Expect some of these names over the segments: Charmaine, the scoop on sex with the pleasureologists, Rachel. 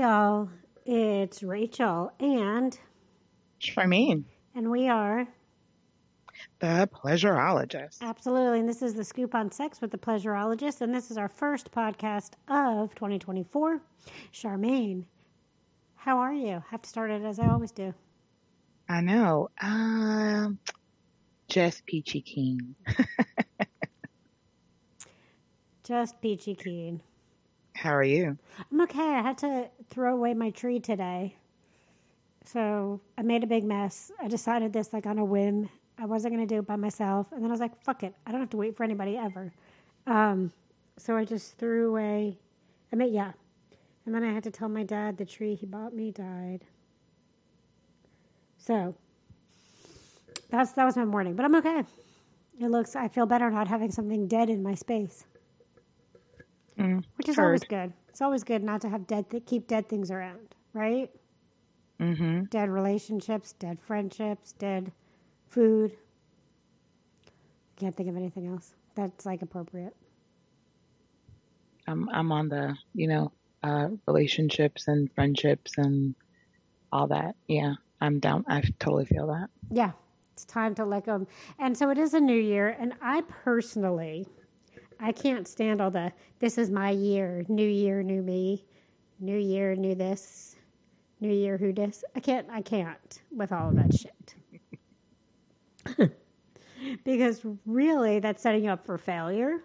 y'all. It's Rachel and Charmaine. And we are the Pleasureologists. Absolutely. And this is the Scoop on Sex with the Pleasureologists. And this is our first podcast of 2024. Charmaine, how are you? I have to start it as I always do. I know. Just peachy keen. Just peachy keen. How are you? I'm okay. I had to throw away my tree today. So I made a big mess. I decided this like on a whim. I wasn't going to do it by myself. And then I was like, fuck it. I don't have to wait for anybody ever. So I just threw away. And then I had to tell my dad the tree he bought me died. So that was my morning. But I'm okay. I feel better not having something dead in my space. Which is always good. It's always good not to have keep dead things around, right? Mm-hmm. Dead relationships, dead friendships, dead food. Can't think of anything else that's like appropriate. I'm on the relationships and friendships and all that. Yeah, I'm down. I totally feel that. Yeah, it's time to let go. And so it is a new year, and I can't stand all the, this is my year, new me, new year, new this, new year, who dis. I can't with all of that shit. Because really that's setting you up for failure.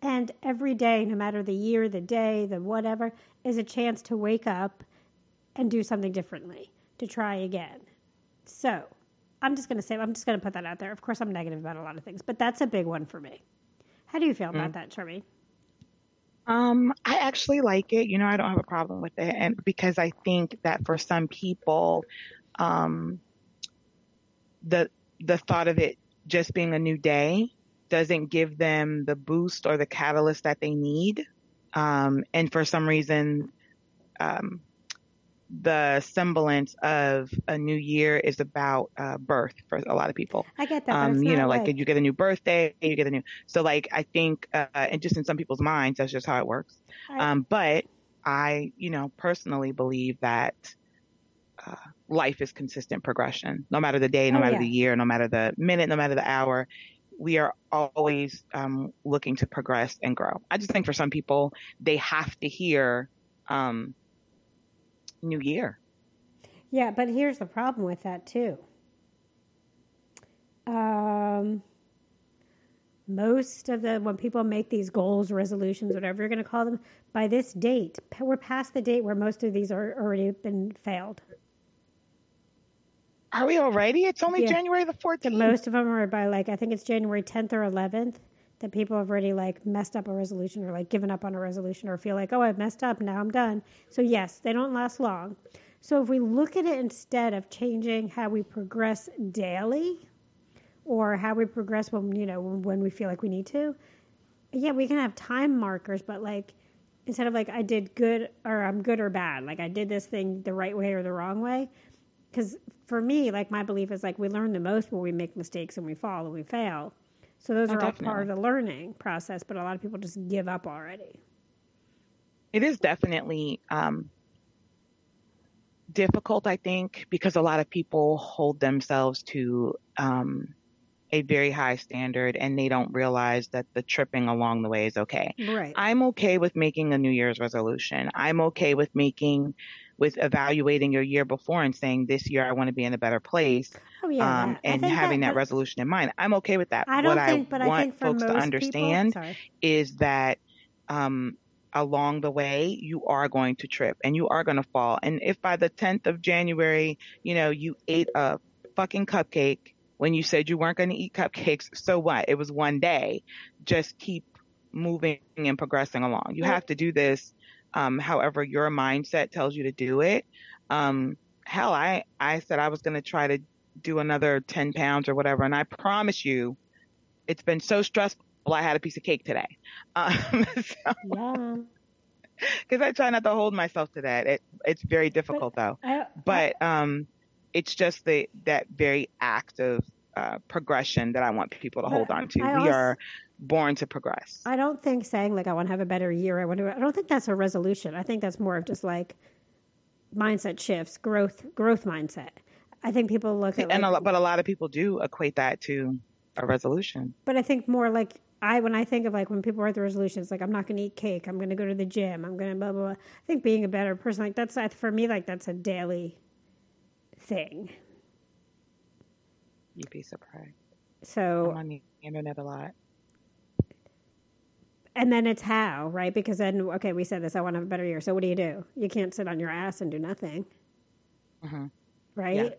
And every day, no matter the year, the day, the whatever, is a chance to wake up and do something differently, to try again. So I'm just going to put that out there. Of course, I'm negative about a lot of things, but that's a big one for me. How do you feel about that, Charmaine? I actually like it. I don't have a problem with it. And because I think that for some people, the thought of it just being a new day doesn't give them the boost or the catalyst that they need. And for some reason, the semblance of a new year is about birth for a lot of people. I get that. Like you get a new birthday, you get a new. So like I think, and just in some people's minds, that's just how it works. But I, personally believe that life is consistent progression, no matter the day, no matter the year, no matter the minute, no matter the hour. We are always looking to progress and grow. I just think for some people, they have to hear new year. Yeah, but here's the problem with that too. When people make these goals, resolutions, whatever you're going to call them, by this date, we're past the date where most of these are already been failed. Are we already? It's only January the 14th. Most of them are by I think it's January 10th or 11th that people have already messed up a resolution or given up on a resolution or feel like, oh, I've messed up, now I'm done. So yes, they don't last long. So if we look at it instead of changing how we progress daily or how we progress when we feel like we need to, we can have time markers, but instead of I did good or I'm good or bad, I did this thing the right way or the wrong way. Because for me, my belief is we learn the most when we make mistakes and we fall and we fail. So those are all part of the learning process, but a lot of people just give up already. It is definitely difficult, I think, because a lot of people hold themselves to a very high standard and they don't realize that the tripping along the way is okay. Right. I'm okay with making a New Year's resolution. I'm okay with evaluating your year before and saying, this year I want to be in a better place. Oh, yeah, and having that resolution in mind. I'm okay with that. I think folks to understand is that along the way, you are going to trip and you are going to fall. And if by the 10th of January, you ate a fucking cupcake when you said you weren't going to eat cupcakes, so what? It was one day. Just keep moving and progressing along. You have to do this. However your mindset tells you to do it. I said I was going to try to do another 10 pounds or whatever. And I promise you, it's been so stressful. I had a piece of cake today. Cause I try not to hold myself to that. It's very difficult it's just that very act of progression that I want people to hold on to. We are born to progress. I don't think saying like, I want to have a better year. I don't think that's a resolution. I think that's more of just like mindset shifts, growth mindset. I think people look at, but a lot of people do equate that to a resolution. But I think more like when I think of like when people write the resolutions, like I'm not going to eat cake, I'm going to go to the gym, I'm going to blah, blah, blah. I think being a better person, like that's for me, like that's a daily thing. You'd be surprised. So I'm on the internet a lot. And then it's how, right? Because then, okay, we said this, I want to have a better year. So what do? You can't sit on your ass and do nothing. Mm-hmm. Right?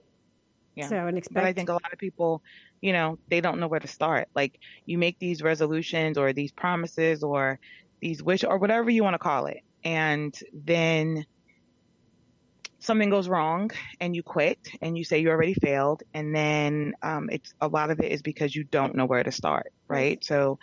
Yeah. So, but I think a lot of people, you know, they don't know where to start. Like, you make these resolutions or these promises or these wishes or whatever you want to call it. And then something goes wrong and you quit and you say you already failed. And then it's a lot of it is because you don't know where to start. Right. So,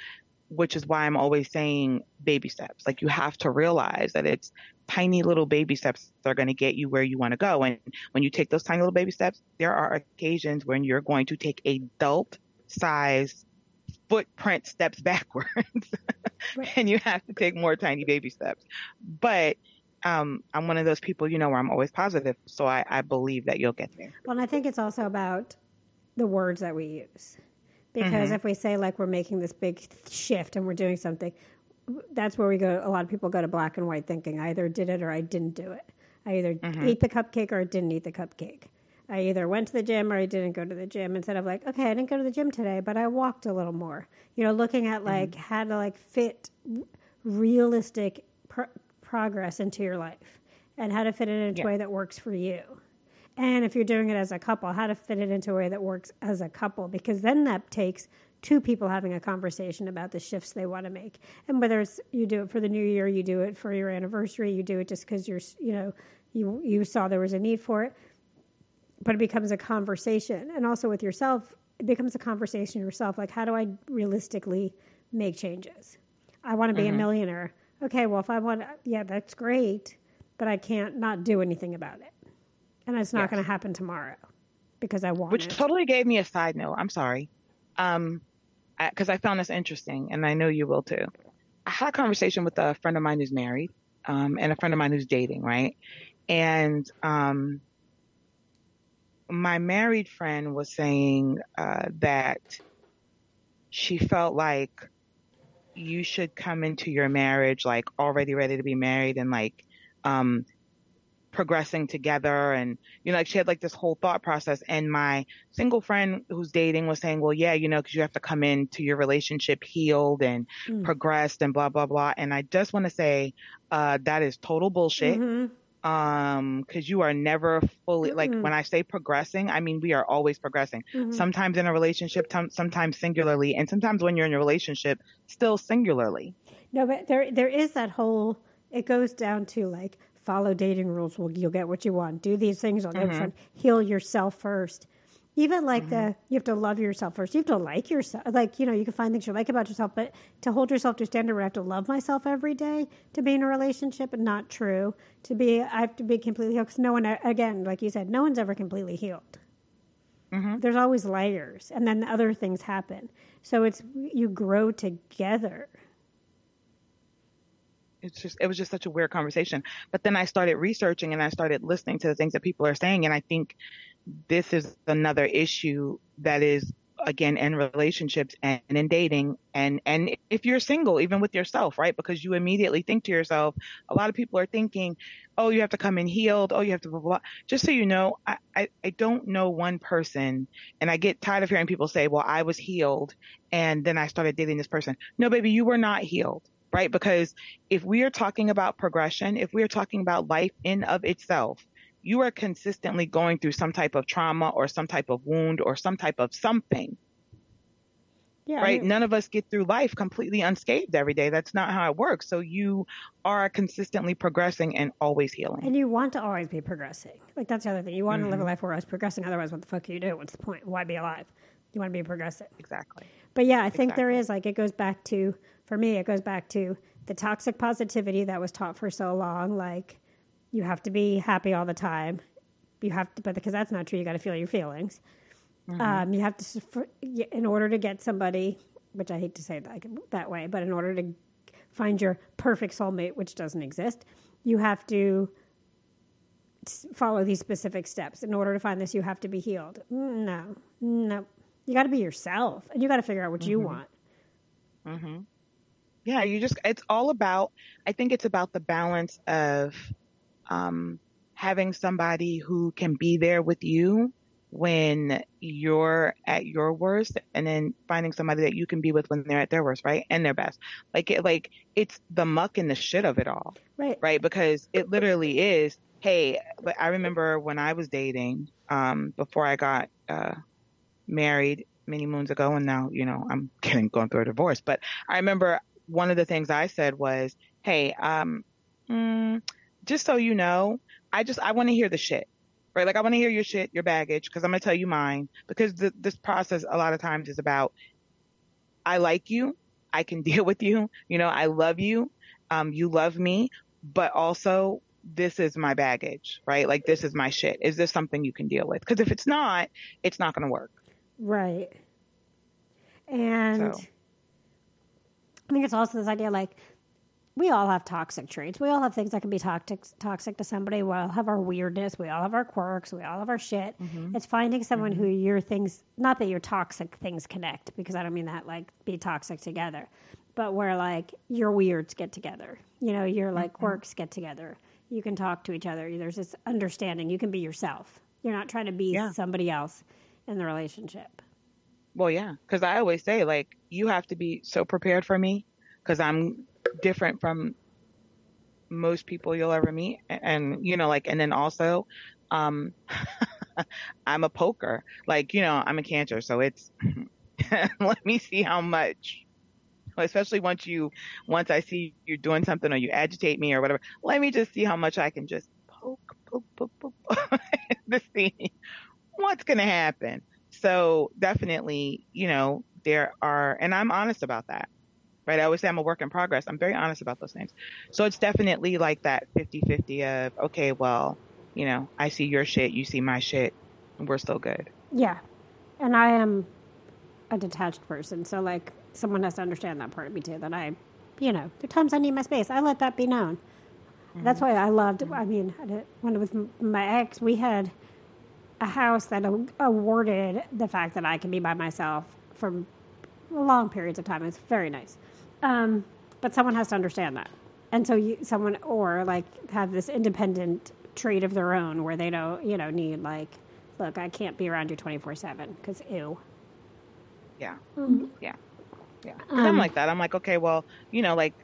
which is why I'm always saying baby steps. Like, you have to realize that it's tiny little baby steps that are going to get you where you want to go. And when you take those tiny little baby steps, there are occasions when you're going to take adult size footprint steps backwards. Right. And you have to take more tiny baby steps. But I'm one of those people, you know, where I'm always positive. So I believe that you'll get there. Well, and I think it's also about the words that we use. Because if we say like we're making this big shift and we're doing something, that's where we go. A lot of people go to black and white thinking. I either did it or I didn't do it. I either ate the cupcake or I didn't eat the cupcake. I either went to the gym or I didn't go to the gym. Instead of like, okay, I didn't go to the gym today, but I walked a little more. You know, looking at like how to like fit realistic progress into your life and how to fit it into a way that works for you. And if you're doing it as a couple, how to fit it into a way that works as a couple, because then that takes two people having a conversation about the shifts they want to make. And whether it's you do it for the new year, you do it for your anniversary, you do it just because you're, you know, you saw there was a need for it, but it becomes a conversation. And also with yourself, it becomes a conversation yourself. Like, how do I realistically make changes? I want to be a millionaire. Okay, well, if I want to, yeah, that's great, but I can't not do anything about it. And it's not going to happen tomorrow because I want it. Which totally gave me a side note. I'm sorry. Because I found this interesting, and I know you will too. I had a conversation with a friend of mine who's married and a friend of mine who's dating, right? And my married friend was saying that she felt like you should come into your marriage like already ready to be married and like progressing together, and you know, like she had like this whole thought process. And my single friend who's dating was saying, well, yeah, you know, because you have to come into your relationship healed and progressed and blah blah blah. And I just want to say that is total bullshit. Because you are never fully like, when I say progressing, I mean we are always progressing, sometimes in a relationship, sometimes singularly, and sometimes when you're in a relationship still singularly. No, but there is that whole, it goes down to like, follow dating rules, you'll get what you want. Do these things, you'll get what you want. Heal yourself first. Even like you have to love yourself first. You have to like yourself. Like, you know, you can find things you like about yourself, but to hold yourself to a standard where I have to love myself every day to be in a relationship, not true. I have to be completely healed, because no one, again, like you said, no one's ever completely healed. There's always layers, and then other things happen. So it's, you grow together. It was just such a weird conversation. But then I started researching and I started listening to the things that people are saying. And I think this is another issue that is, again, in relationships and in dating. And if you're single, even with yourself, right? Because you immediately think to yourself, a lot of people are thinking, oh, you have to come in healed. Oh, you have to blah, blah. Just so you know, I don't know one person, and I get tired of hearing people say, well, I was healed and then I started dating this person. No, baby, you were not healed. Right? Because if we are talking about progression, if we are talking about life in of itself, you are consistently going through some type of trauma or some type of wound or some type of something. Yeah, right? None of us get through life completely unscathed every day. That's not how it works. So you are consistently progressing and always healing. And you want to always be progressing. Like, that's the other thing. You want to live a life where I was progressing. Otherwise, what the fuck do you do? What's the point? Why be alive? You want to be progressive. Exactly. But yeah, I think there is, like, it goes back to, for me, it goes back to the toxic positivity that was taught for so long. Like, you have to be happy all the time. You have to, but because that's not true, you got to feel your feelings. You have to, in order to get somebody, which I hate to say that way, but in order to find your perfect soulmate, which doesn't exist, you have to follow these specific steps. In order to find this, you have to be healed. No. You got to be yourself, and you got to figure out what you want. Mm-hmm. Yeah, it's all about, I think it's about the balance of having somebody who can be there with you when you're at your worst, and then finding somebody that you can be with when they're at their worst, right? And their best. Like it's the muck and the shit of it all. Right. Right. Because it literally is, hey, like I remember when I was dating, before I got married many moons ago, and now, I'm going through a divorce, but I remember one of the things I said was, hey, just so you know, I want to hear the shit, right? Like I want to hear your shit, your baggage, because I'm going to tell you mine, because this process a lot of times is about, I like you, I can deal with you, I love you, you love me, but also this is my baggage, right? Like this is my shit. Is this something you can deal with? Because if it's not going to work. Right. And so, I think it's also this idea, like, we all have toxic traits. We all have things that can be toxic to somebody. We all have our weirdness. We all have our quirks. We all have our shit. Mm-hmm. It's finding someone who your things, not that your toxic things connect, because I don't mean that, like, be toxic together, but where, like, your weirds get together. Your, like, quirks get together. You can talk to each other. There's this understanding. You can be yourself. You're not trying to be somebody else in the relationship. Well, yeah, because I always say, like, you have to be so prepared for me, because I'm different from most people you'll ever meet. And, and then also, I'm a poker. Like, I'm a Cancer, so it's, let me see how much. Especially once I see you're doing something or you agitate me or whatever, let me just see how much I can just poke to see what's going to happen. So definitely, there are, and I'm honest about that, right? I always say I'm a work in progress. I'm very honest about those things. So it's definitely like that 50-50 of, okay, well, I see your shit, you see my shit, and we're still good. Yeah. And I am a detached person. So like, someone has to understand that part of me too, that I, there are times I need my space. I let that be known. Mm-hmm. That's why I loved, I mean, when with my ex, we had a house that awarded the fact that I can be by myself for long periods of time. It's very nice. But someone has to understand that. And so someone, or like have this independent trait of their own where they don't, need like, look, I can't be around you 24/7 because ew. Yeah. Mm-hmm. Yeah. Yeah. I'm like that. I'm like, okay, well, like,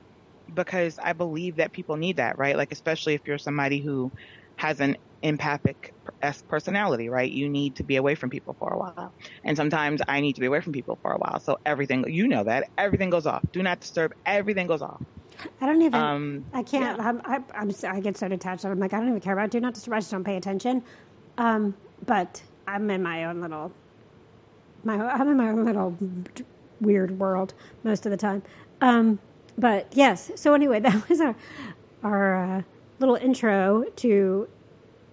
because I believe that people need that, right? Like, especially if you're somebody who has an empathic personality, right? You need to be away from people for a while. And sometimes I need to be away from people for a while. So everything, everything goes off. Do not disturb. Everything goes off. I don't even, I can't, yeah. I get so detached. I'm like, I don't even care about do not disturb. I just don't pay attention. But I'm in my own little, weird world most of the time. But yes, so anyway, that was our little intro to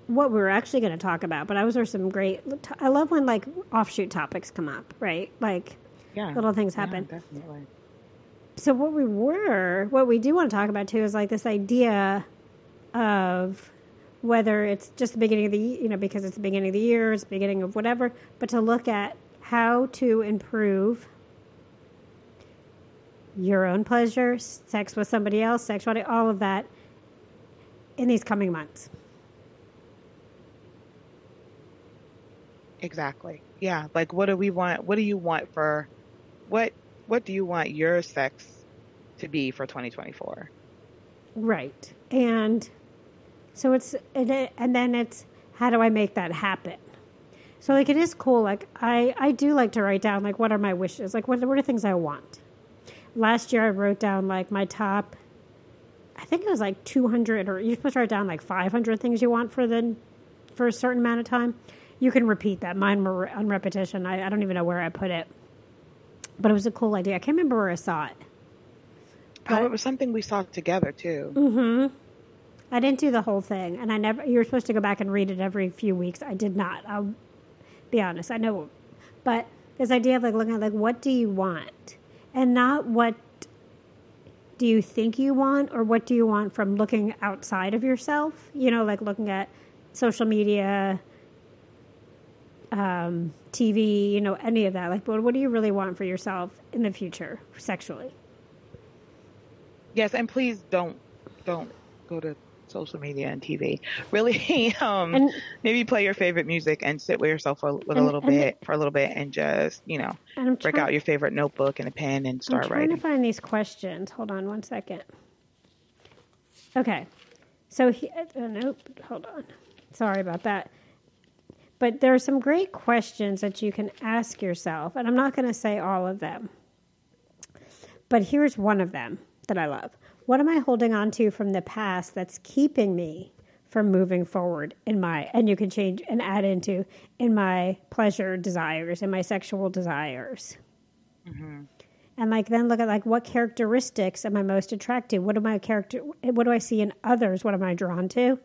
what we were actually going to talk about. But those are some great, I love when like offshoot topics come up, right? Like little things happen. Yeah, definitely. So what we do want to talk about too is like this idea of whether it's just the beginning of the, because it's the beginning of the year, it's the beginning of whatever, but to look at how to improve your own pleasure, sex with somebody else, sexuality, all of that in these coming months. Exactly. Yeah. Like, what do we want? What do you want for, what do you want your sex to be for 2024? Right. And so and then it's, how do I make that happen? So like, it is cool. Like I do like to write down, like, what are my wishes? Like what are things I want? Last year I wrote down like my top, I think it was like 200, or you're supposed to write down like 500 things you want for a certain amount of time. You can repeat that. Mine were on repetition. I don't even know where I put it, but it was a cool idea. I can't remember where I saw it. But it was something we saw together too. Mm-hmm. I didn't do the whole thing, and you were supposed to go back and read it every few weeks. I did not. I'll be honest. I know, but this idea of like looking at like, what do you want? and not what do you think you want or what do you want from looking outside of yourself, you know, like looking at social media, TV, you know, any of that. Like, but what do you really want for yourself in the future sexually? Yes. And please don't go to social media and TV. Really, maybe play your favorite music and sit with yourself for a little bit and just, you know, break out your favorite notebook and a pen and start writing. I'm trying to find these questions. Hold on one second. Okay. So, hold on. Sorry about that. But there are some great questions that you can ask yourself, and I'm not going to say all of them. But here's one of them that I love. What am I holding on to from the past that's keeping me from moving forward and you can change and add into in my pleasure desires, in my sexual desires. Mm-hmm. And like, then look at like, what characteristics am I most attracted to? What do I see in others? What am I drawn to?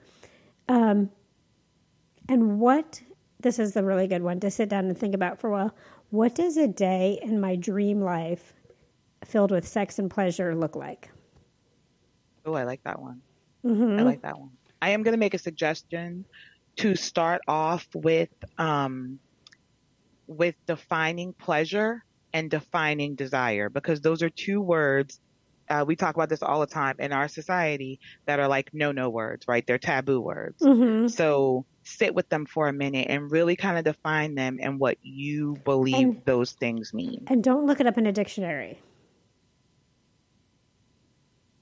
This is the really good one to sit down and think about for a while. What does a day in my dream life filled with sex and pleasure look like? Oh, I like that one. Mm-hmm. I like that one. I am going to make a suggestion to start off with defining pleasure and defining desire, because those are two words. We talk about this all the time in our society that are like no words, right? They're taboo words. Mm-hmm. So sit with them for a minute and really kind of define them and what you believe those things mean. And don't look it up in a dictionary.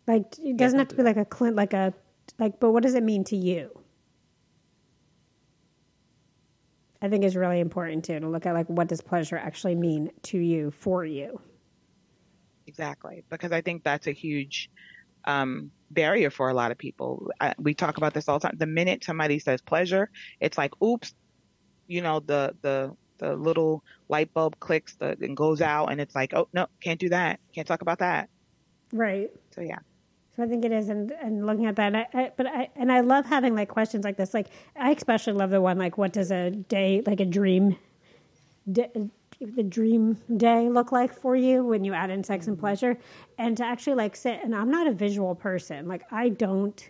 Like, it doesn't have to be like a Clint, but what does it mean to you? I think it's really important to look at like, what does pleasure actually mean to you, for you? Exactly. Because I think that's a huge barrier for a lot of people. We talk about this all the time. The minute somebody says pleasure, it's like, oops, you know, the little light bulb clicks and goes out and it's like, oh no, can't do that. Can't talk about that. Right. So, yeah. So I think it is. And looking at that, and I love having like questions like this. Like, I especially love the one, like, what does a day, like a dream, the dream day look like for you when you add in sex and pleasure? And to actually like sit, and I'm not a visual person. Like, I don't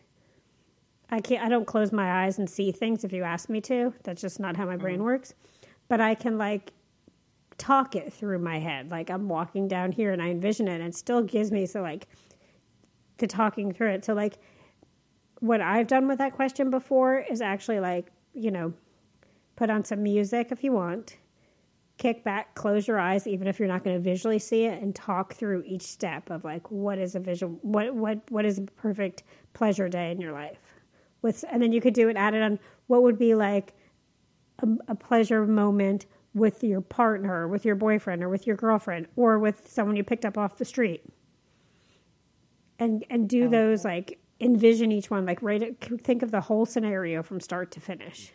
close my eyes and see things if you ask me to. That's just not how my brain works. But I can like talk it through my head. Like, I'm walking down here and I envision it, and it still gives me the talking through it. So like, what I've done with that question before is actually like, you know, put on some music if you want, kick back, close your eyes, even if you're not going to visually see it, and talk through each step of like, what is a visual, what is a perfect pleasure day in your life? And then you could do it, add it on, what would be like a pleasure moment with your partner, with your boyfriend, or with your girlfriend, or with someone you picked up off the street. And do those, like, envision each one, like, think of the whole scenario from start to finish.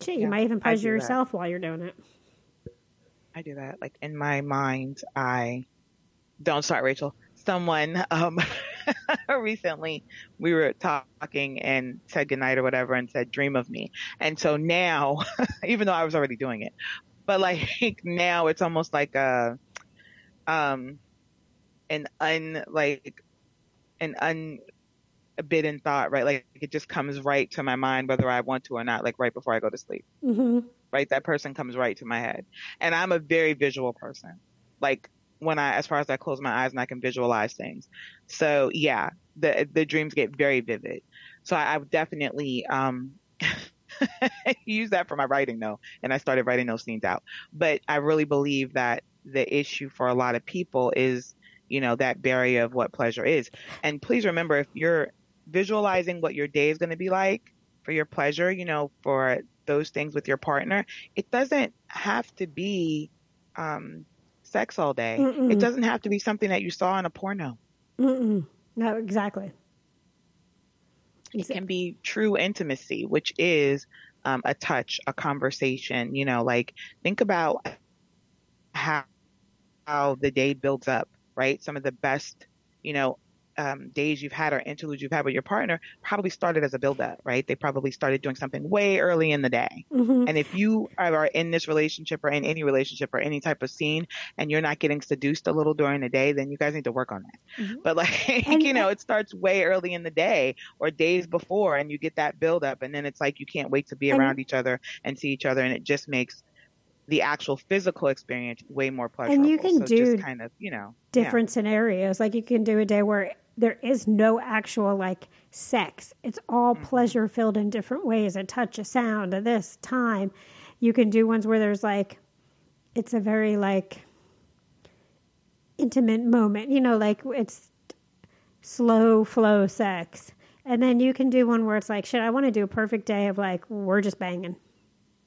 Shit, you might even pleasure yourself while you're doing it. I do that. Like, in my mind, don't start, Rachel. Someone recently, we were talking and said goodnight or whatever and said, dream of me. And so now, even though I was already doing it, but, like, now it's almost like a... an unbidden thought, right? Like, it just comes right to my mind, whether I want to or not, like right before I go to sleep, mm-hmm. right? That person comes right to my head. And I'm a very visual person. Like, as far as I close my eyes and I can visualize things. So yeah, the dreams get very vivid. So I would definitely, use that for my writing though. And I started writing those scenes out, but I really believe that the issue for a lot of people is, you know, that barrier of what pleasure is. And please remember, if you're visualizing what your day is going to be like for your pleasure, you know, for those things with your partner, it doesn't have to be sex all day. Mm-mm. It doesn't have to be something that you saw in a porno. Mm-mm. No, exactly. It can be true intimacy, which is a touch, a conversation, you know, like, think about how the day builds up. Right? Some of the best, you know, days you've had or interludes you've had with your partner probably started as a build-up, right? They probably started doing something way early in the day. Mm-hmm. And if you are in this relationship or in any relationship or any type of scene and you're not getting seduced a little during the day, then you guys need to work on that. Mm-hmm. But it starts way early in the day or days before, and you get that build-up, and then it's like you can't wait to be around each other and see each other, and it just makes the actual physical experience way more pleasurable. And you can different scenarios. Like you can do a day where there is no actual sex. It's all pleasure filled in different ways. A touch, a sound, a this time. You can do ones where there's it's a very intimate moment, it's slow flow sex. And then you can do one where it's shit, I want to do a perfect day of we're just banging.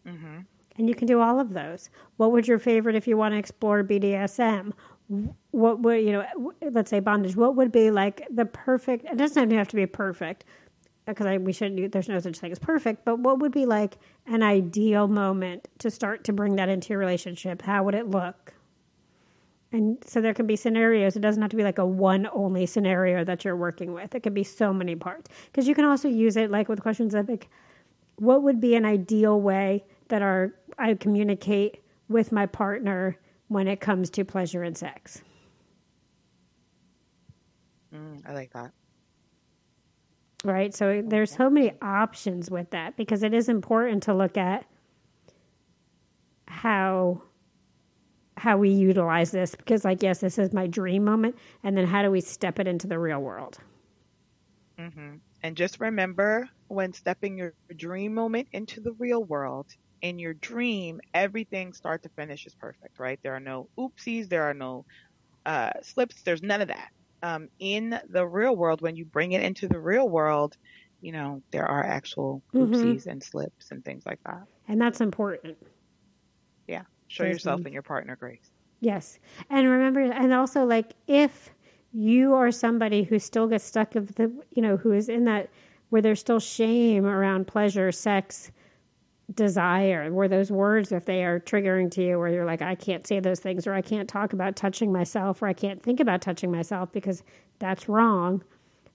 Mm-hmm. And you can do all of those. What would your favorite, if you want to explore BDSM? What would, let's say bondage, what would be the perfect, it doesn't have to be perfect, because there's no such thing as perfect, but what would be an ideal moment to start to bring that into your relationship? How would it look? And so there can be scenarios. It doesn't have to be a one only scenario that you're working with. It could be so many parts. Because you can also use it with questions of what would be an ideal way that I communicate with my partner when it comes to pleasure and sex. I like that. Right. So there's so many options with that, because it is important to look at how we utilize this, because yes, this is my dream moment. And then how do we step it into the real world? Mm-hmm. And just remember, when stepping your dream moment into the real world, in your dream, everything start to finish is perfect, right? There are no oopsies. There are no slips. There's none of that. In the real world, when you bring it into the real world, there are actual oopsies and slips and things like that. And that's important. Yeah. Show yourself and your partner grace. Yes. And remember, and also if you are somebody who still gets stuck of the, who is in that, where there's still shame around pleasure, sex, desire, where those words, if they are triggering to you, where you're I can't say those things, or I can't talk about touching myself, or I can't think about touching myself because that's wrong,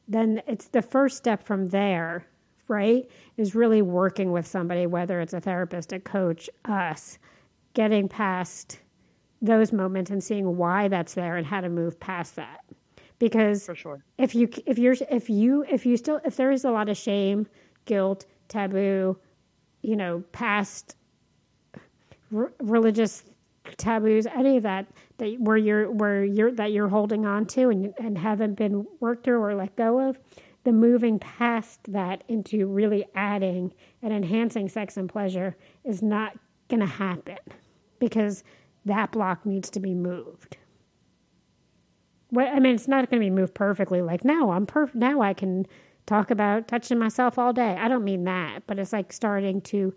then it's the first step from there, right, is really working with somebody, whether it's a therapist, a coach, us, getting past those moments and seeing why that's there and how to move past that. Because for sure, if there is a lot of shame, guilt, taboo, past religious taboos, any of that you're holding on to and haven't been worked through or let go of, the moving past that into really adding and enhancing sex and pleasure is not going to happen, because that block needs to be moved. It's not going to be moved perfectly. Now I'm perfect. Now I can talk about touching myself all day. I don't mean that, but it's starting to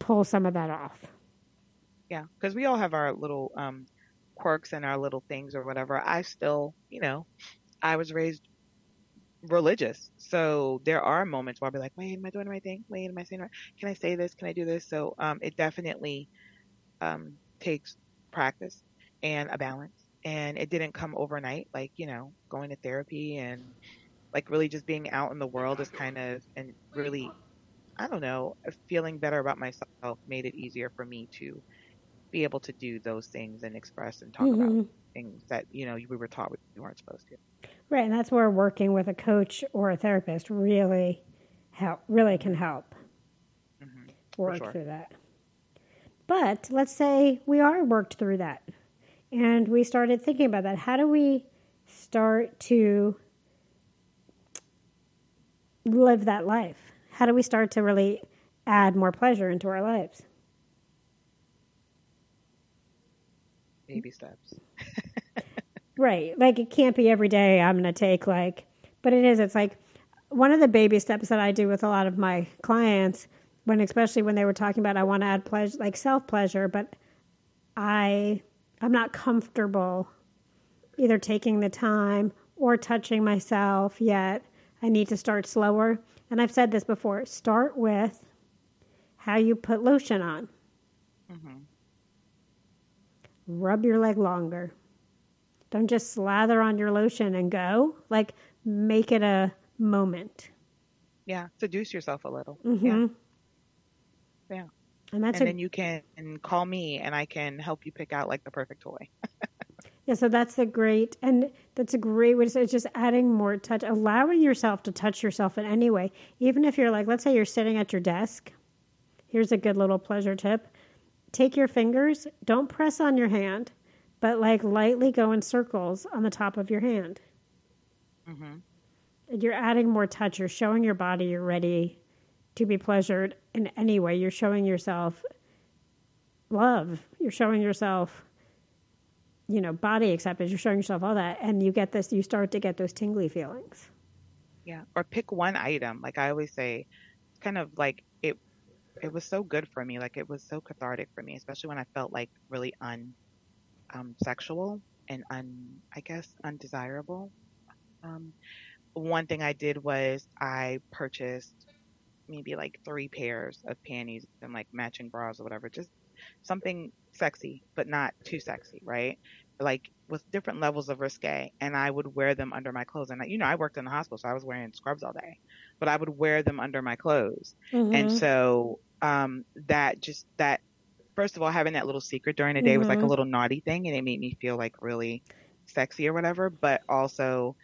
pull some of that off. Yeah, because we all have our little quirks and our little things or whatever. I still, I was raised religious, so there are moments where I'll be wait, am I doing the right thing? Wait, am I saying right? Can I say this? Can I do this? So it definitely takes practice and a balance. And it didn't come overnight, going to therapy and really just being out in the world is and really, I don't know, feeling better about myself made it easier for me to be able to do those things and express and talk about things that, we were taught we weren't supposed to. Right. And that's where working with a coach or a therapist really can help work through that. But let's say we are worked through that. And we started thinking about that. How do we start to live that life? How do we start to really add more pleasure into our lives? Baby steps. Right. It can't be every day I'm going to take but it is. It's one of the baby steps that I do with a lot of my clients, especially when they were talking about I want to add pleasure, self-pleasure, but I'm not comfortable either taking the time or touching myself yet. I need to start slower. And I've said this before. Start with how you put lotion on. Mm-hmm. Rub your leg longer. Don't just slather on your lotion and go. Like, make it a moment. Yeah. Seduce yourself a little. Mm-hmm. Yeah. Yeah. And then you can call me and I can help you pick out like the perfect toy. Yeah. So that's a great way to say it's just adding more touch, allowing yourself to touch yourself in any way. Even if you're like, let's say you're sitting at your desk. Here's a good little pleasure tip. Take your fingers. Don't press on your hand, but like lightly go in circles on the top of your hand. Mm-hmm. You're adding more touch. You're showing your body you're ready to be pleasured in any way. You're showing yourself love. You're showing yourself, body acceptance. You're showing yourself all that. And you get this, you start to get those tingly feelings. Yeah. Or pick one item. Like I always say, kind of like it was so good for me. Like it was so cathartic for me, especially when I felt like really unsexual and undesirable. One thing I did was I purchased maybe like 3 pairs of panties and like matching bras or whatever, just something sexy, but not too sexy. Right. Like with different levels of risque, and I would wear them under my clothes. And I worked in the hospital, so I was wearing scrubs all day, but I would wear them under my clothes. Mm-hmm. And so, first of all, having that little secret during the day mm-hmm. was like a little naughty thing, and it made me feel like really sexy or whatever, but also,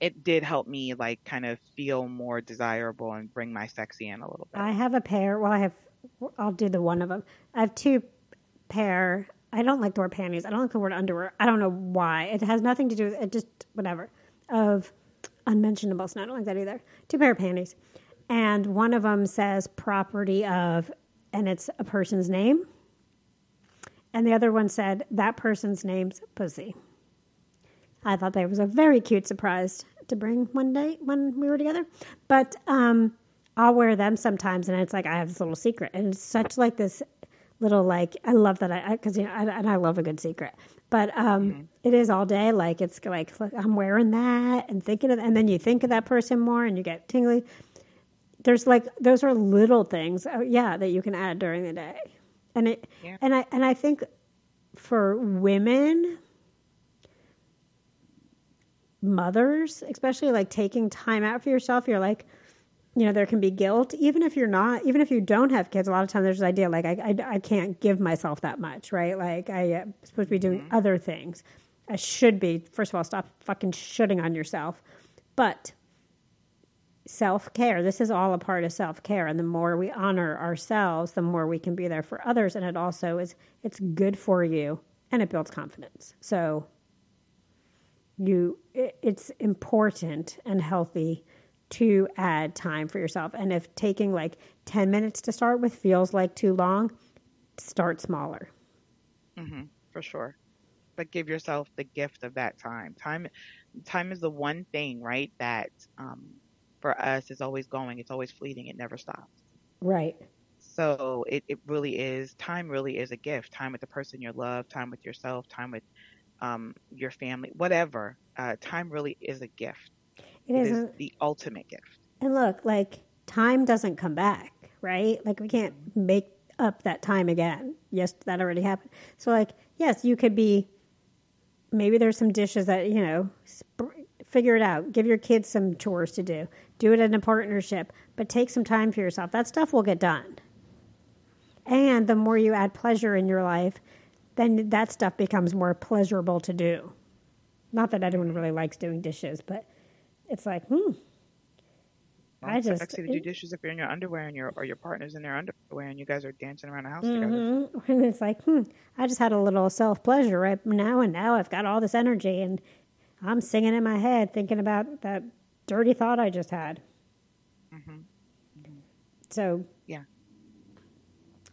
it did help me like kind of feel more desirable and bring my sexy in a little bit. I have a pair. Well, I'll do the one of them. I have 2 pair. I don't like the word panties. I don't like the word underwear. I don't know why. It has nothing to do with it. Just whatever. Of unmentionables. And I don't like that either. 2 pair of panties. And one of them says property of, and it's a person's name. And the other one said that person's name's pussy. I thought that was a very cute surprise to bring one day when we were together. But I'll wear them sometimes, and it's like I have this little secret. And it's such like this little like, I love that because I love a good secret. But mm-hmm. It is all day. Like it's like, look, I'm wearing that and thinking of, and then you think of that person more and you get tingly. There's like, those are little things, that you can add during the day. And I think for women, mothers, especially like taking time out for yourself, you're like, there can be guilt, even if you don't have kids. A lot of times there's this idea like, I can't give myself that much, right? Like I'm supposed to be doing mm-hmm. other things. I should be. First of all, stop fucking shitting on yourself. But self-care, this is all a part of self-care. And the more we honor ourselves, the more we can be there for others. And it also it's good for you and it builds confidence. So it's important and healthy to add time for yourself. And if taking like 10 minutes to start with feels like too long, start smaller. Mm-hmm, for sure. But give yourself the gift of that time. Time is the one thing, right, that for us is always going. It's always fleeting. It never stops. Right. So time really is a gift. Time with the person you love, time with yourself, time with your family, whatever. Time really is a gift. It is the ultimate gift. And look, like time doesn't come back, right? Like we can't make up that time again. Yes, that already happened. So like, yes, you could be, maybe there's some dishes that, figure it out. Give your kids some chores to do. Do it in a partnership, but take some time for yourself. That stuff will get done. And the more you add pleasure in your life, then that stuff becomes more pleasurable to do. Not that anyone really likes doing dishes, but it's like, Well, it's sexy to do dishes if you're in your underwear and your partner's in their underwear and you guys are dancing around the house mm-hmm. together. And it's like, I just had a little self-pleasure right now, and now I've got all this energy, and I'm singing in my head thinking about that dirty thought I just had. Mm-hmm. Mm-hmm. So, yeah.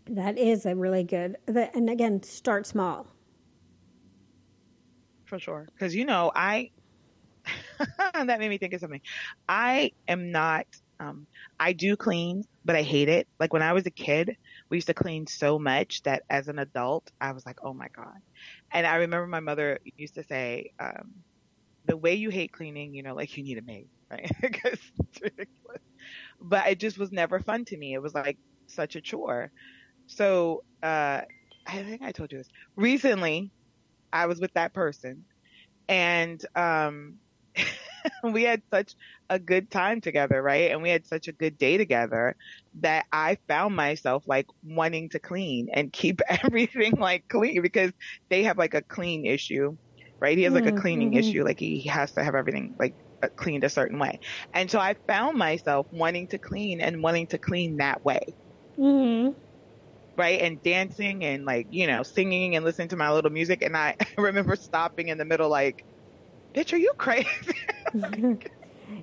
That is a really good, and again, start small. For sure. Because, that made me think of something. I am not, I do clean, but I hate it. Like when I was a kid, we used to clean so much that as an adult, I was like, oh my God. And I remember my mother used to say, the way you hate cleaning, like you need a maid, right? Because it's ridiculous. But it just was never fun to me. It was like such a chore. So, I think I told you this recently. I was with that person. And we had such a good time together, right? And we had such a good day together that I found myself like wanting to clean and keep everything like clean, because they have like a clean issue, right? He has like a cleaning issue. Like he has to have everything like cleaned a certain way. And so I found myself wanting to clean and wanting to clean that way. Mm-hmm. Right. And dancing and like, you know, singing and listening to my little music. And I remember stopping in the middle, like, bitch, are you crazy?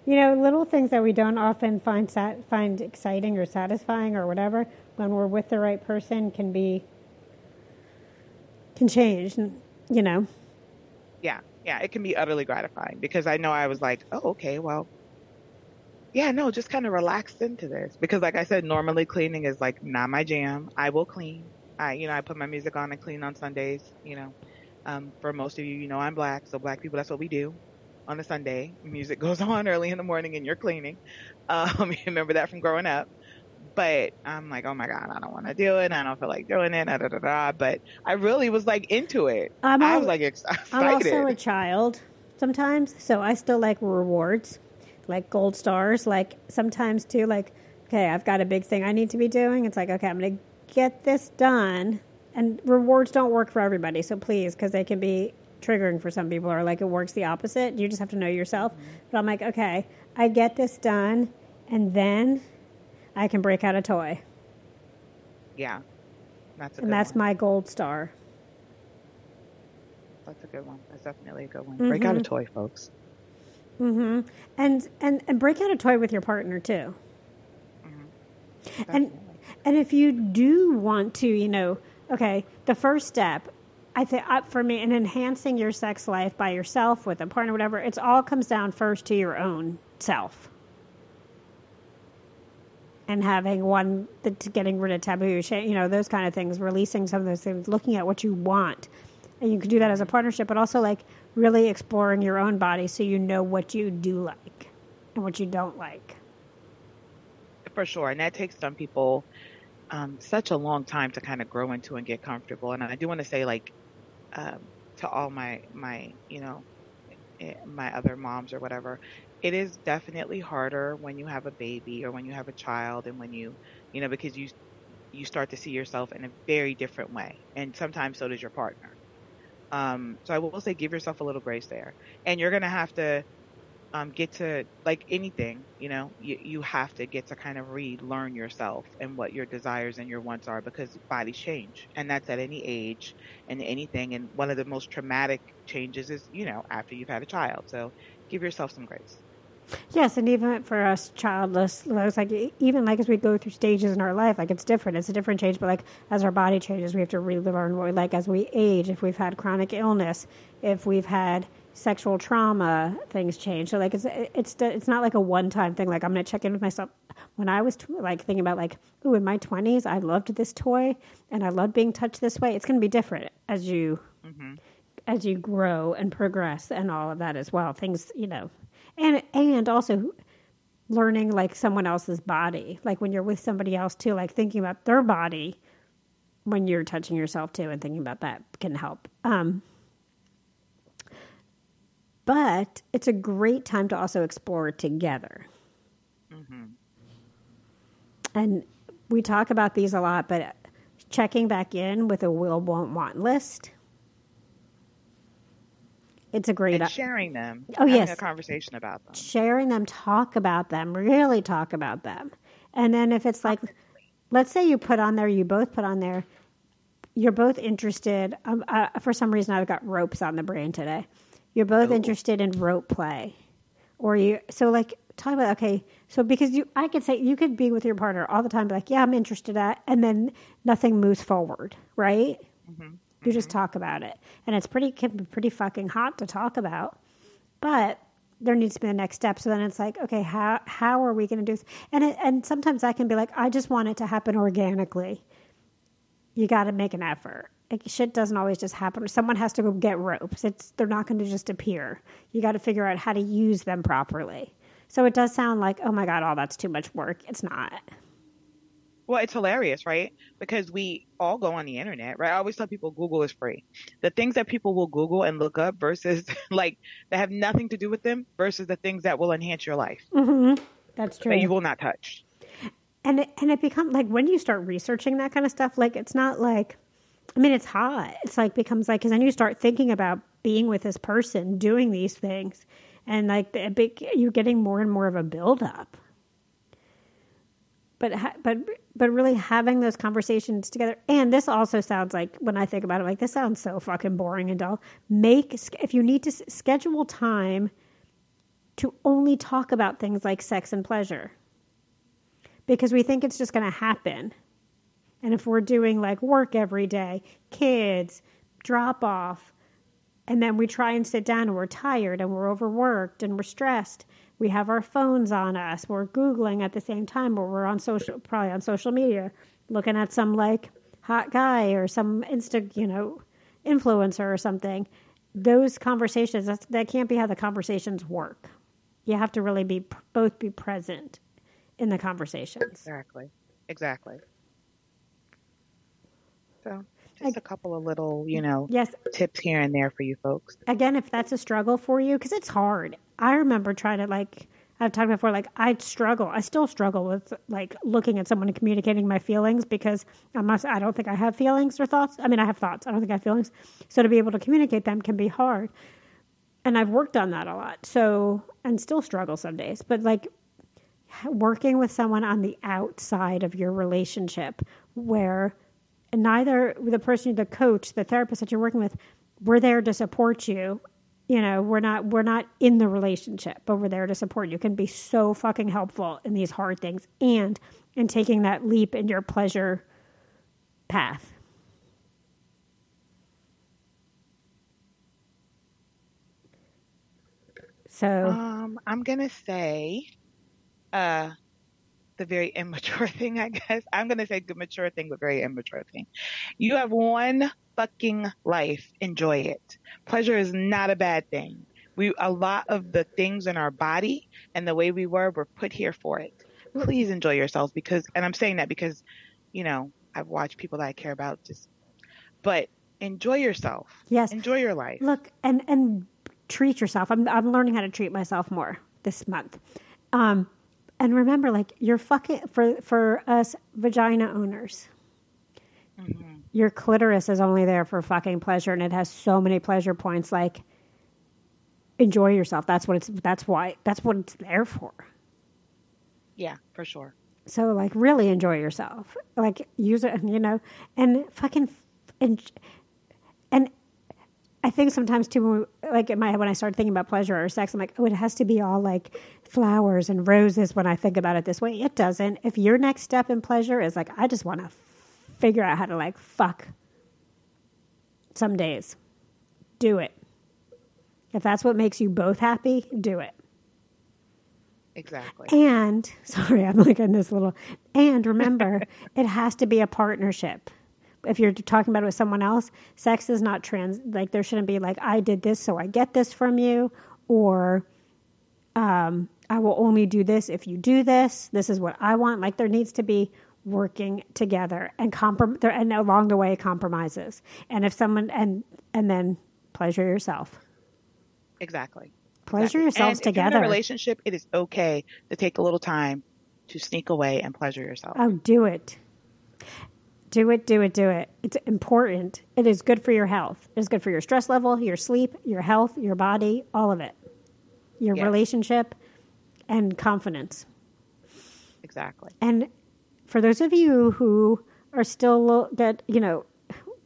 You know, little things that we don't often find exciting or satisfying or whatever, when we're with the right person, can change, you know? Yeah. Yeah. It can be utterly gratifying, because I know I was like, oh, okay, well, yeah, no, just kind of relax into this. Because like I said, normally cleaning is like not my jam. I will clean. I put my music on and clean on Sundays, you know. For most of you, you know, I'm Black. So Black people, that's what we do on a Sunday. Music goes on early in the morning and you're cleaning. You remember that from growing up. But I'm like, oh my God, I don't want to do it. I don't feel like doing it. But I really was like into it. I was like excited. I'm also a child sometimes. So I still like rewards, like gold stars. Like sometimes too, like, okay, I've got a big thing I need to be doing. It's like, okay, I'm going to get this done. And rewards don't work for everybody, so please, because they can be triggering for some people, or like it works the opposite. You just have to know yourself. But I'm like, okay, I get this done, and then I can break out a toy. Yeah, that's a good one. And that's my gold star. That's a good one. That's definitely a good one. Mm-hmm. Break out a toy, folks. Mm-hmm. And break out a toy with your partner too. Mm-hmm. And if you do want to, you know. Okay, the first step, I think, for me, in enhancing your sex life by yourself, with a partner, whatever, it all comes down first to your own self. And having getting rid of taboo, you know, those kind of things, releasing some of those things, looking at what you want. And you can do that as a partnership, but also, like, really exploring your own body so you know what you do like and what you don't like. For sure, and that takes some people... such a long time to kind of grow into and get comfortable. And I do want to say, like, to all my, you know, my other moms or whatever, it is definitely harder when you have a baby or when you have a child, and when you know, because you start to see yourself in a very different way. And sometimes so does your partner. So I will say, give yourself a little grace there. And you're going to have to get to, like anything, you know, you have to get to kind of relearn yourself and what your desires and your wants are, because bodies change, and that's at any age and anything. And one of the most traumatic changes is, you know, after you've had a child. So give yourself some grace. Yes. And even for us childless, like, even like as we go through stages in our life, like it's different. It's a different change. But like as our body changes, we have to relearn what we like as we age. If we've had chronic illness, if we've had sexual trauma, things change. So like it's not like a one-time thing, like I'm going to check in with myself. When I was like thinking about like, ooh, in my 20s I loved this toy and I loved being touched this way, it's going to be different as you as you grow and progress and all of that as well, things, you know. And also learning like someone else's body, like when you're with somebody else too, like thinking about their body when you're touching yourself too, and thinking about that can help. But it's a great time to also explore together. Mm-hmm. And we talk about these a lot, but checking back in with a will, won't, want list. It's a great... And sharing them. Oh, having yes. a conversation about them. Sharing them, talk about them, really talk about them. And then if it's like, let's say you both put on there, you're both interested. For some reason, I've got ropes on the brain today. You're both interested in rope play, or talk about, okay. So because I could say, you could be with your partner all the time, be like, yeah, I'm interested at, and then nothing moves forward. Right. Mm-hmm. You just talk about it, and it's can be pretty fucking hot to talk about, but there needs to be the next step. So then it's like, okay, how are we going to do this? And sometimes I can be like, I just want it to happen organically. You got to make an effort. Like, shit doesn't always just happen. Someone has to go get ropes. They're not going to just appear. You got to figure out how to use them properly. So it does sound like, oh my God, all that's too much work. It's not. Well, it's hilarious, right? Because we all go on the internet, right? I always tell people Google is free. The things that people will Google and look up versus like that have nothing to do with them versus the things that will enhance your life. Mm-hmm. That's true. That you will not touch. And it becomes like when you start researching that kind of stuff, like it's not like, I mean, it's hot. It's like becomes like, because then you start thinking about being with this person, doing these things, and like you're getting more and more of a buildup. But really having those conversations together, and this also sounds like, when I think about it, like this sounds so fucking boring and dull. If you need to schedule time to only talk about things like sex and pleasure, because we think it's just going to happen. And if we're doing like work every day, kids, drop off, and then we try and sit down and we're tired and we're overworked and we're stressed, we have our phones on us, we're Googling at the same time, or we're on probably on social media, looking at some like hot guy or some influencer or something. Those conversations, that can't be how the conversations work. You have to really both be present in the conversations. Exactly. So just a couple of little, tips here and there for you folks. Again, if that's a struggle for you, because it's hard. I remember trying to, like, I've talked before, like, I still struggle with, like, looking at someone and communicating my feelings, because I don't think I have feelings or thoughts. I mean, I have thoughts. I don't think I have feelings. So to be able to communicate them can be hard. And I've worked on that a lot. So, and still struggle some days. But, like, working with someone on the outside of your relationship where neither the person, the coach, the therapist that you're working with, we're there to support you. We're not in the relationship, but we're there to support you. It can be so fucking helpful in these hard things and in taking that leap in your pleasure path. So I'm going to say the very immature thing, I guess. I'm going to say the mature thing, but very immature thing. You have one fucking life. Enjoy it. Pleasure is not a bad thing. A lot of the things in our body and the way we were put here for it. Please enjoy yourselves, because, and I'm saying that because, I've watched people that I care about but enjoy yourself. Yes. Enjoy your life. Look, and treat yourself. I'm learning how to treat myself more this month. And remember, like, you're fucking, for us vagina owners, mm-hmm. Your clitoris is only there for fucking pleasure, and it has so many pleasure points. Like, enjoy yourself. That's what it's there for. Yeah, for sure. So, like, really enjoy yourself. Like, use it, and fucking, and I think sometimes too, like, in my head, when I start thinking about pleasure or sex, I'm like, oh, it has to be all like flowers and roses when I think about it this way. It doesn't. If your next step in pleasure is like, I just want to figure out how to like fuck some days, do it. If that's what makes you both happy, do it. Exactly. And sorry, I'm like in this little, and remember, it has to be a partnership. If you're talking about it with someone else, sex is not like there shouldn't be like, I did this, so I get this from you, or I will only do this if you do this. This is what I want. Like, there needs to be working together and and along the way compromises. And if someone, and then pleasure yourself. Exactly. Pleasure yourselves and together. If you're in a relationship, it is okay to take a little time to sneak away and pleasure yourself. Oh, do it. Do it. It's important. It is good for your health. It's good for your stress level, your sleep, your health, your body, all of it. Your relationship and confidence. Exactly. And for those of you who are still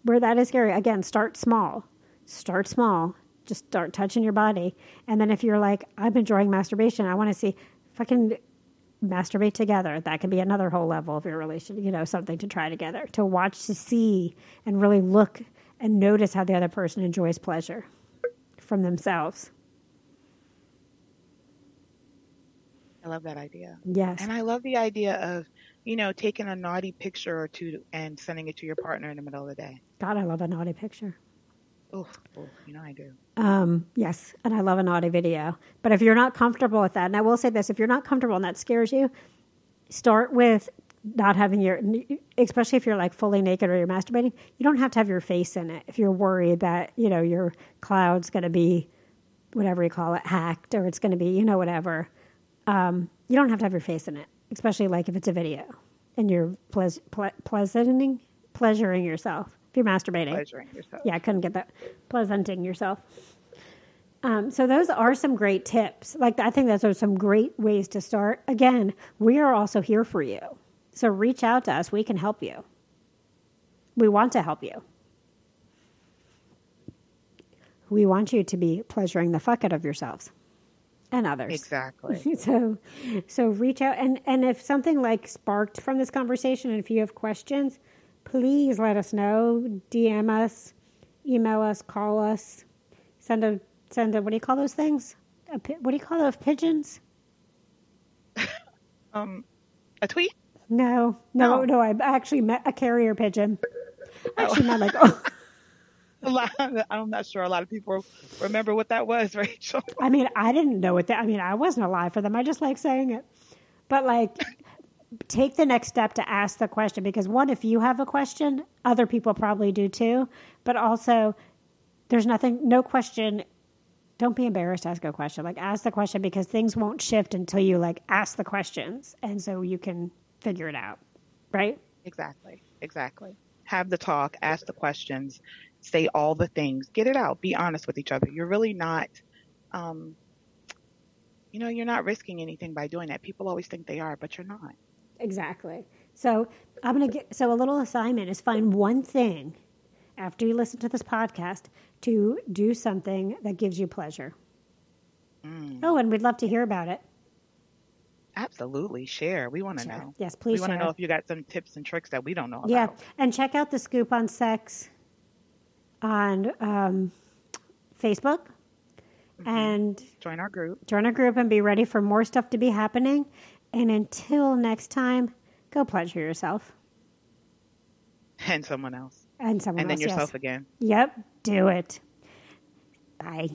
where that is scary, again, start small. Just start touching your body. And then if you're like, I'm enjoying masturbation, I want to see if I can masturbate together. That could be another whole level of your relationship, something to try together, to watch, to see, and really look and notice how the other person enjoys pleasure from themselves. I love that idea. Yes. And I love the idea of, taking a naughty picture or two and sending it to your partner in the middle of the day. God, I love a naughty picture. Oh, I do. Yes, and I love an naughty video. But if you're not comfortable with that, and I will say this, if you're not comfortable and that scares you, start with not having your, especially if you're like fully naked or you're masturbating, you don't have to have your face in it if you're worried that, you know, your cloud's going to be, whatever you call it, hacked, or it's going to be, you know, whatever. You don't have to have your face in it, especially like if it's a video and you're pleasuring yourself. If you're masturbating. Pleasuring yourself. Yeah, I couldn't get that. Pleasanting yourself. So those are some great tips. Like, I think those are some great ways to start. Again, we are also here for you. So reach out to us. We can help you. We want to help you. We want you to be pleasuring the fuck out of yourselves and others. Exactly. So reach out. And if something like sparked from this conversation, and if you have questions, please let us know. DM us, email us, call us, send a, what do you call those things? What do you call those pigeons? A tweet? No. I actually met a carrier pigeon. Met like, oh. I'm not sure a lot of people remember what that was, Rachel. I mean, I didn't know what that, I mean, I wasn't alive for them. I just like saying it. But like, take the next step to ask the question, because one, if you have a question, other people probably do too. But also, there's nothing, no question. Don't be embarrassed to ask a question. Like, ask the question, because things won't shift until you like ask the questions. And so you can figure it out. Right? Exactly. Have the talk, ask the questions, say all the things, get it out, be honest with each other. You're really not, you're not risking anything by doing that. People always think they are, but you're not. Exactly. So so a little assignment is find one thing after you listen to this podcast to do something that gives you pleasure. Mm. Oh, and we'd love to hear about it. Absolutely. Share. We want to know. Yes, please. We want to know if you got some tips and tricks that we don't know about. Yeah. And check out The Scoop on Sex on Facebook. Mm-hmm. And join our group. Join our group and be ready for more stuff to be happening. And until next time, go pleasure yourself. And someone else. And then yourself again. Yep. Do it. Bye.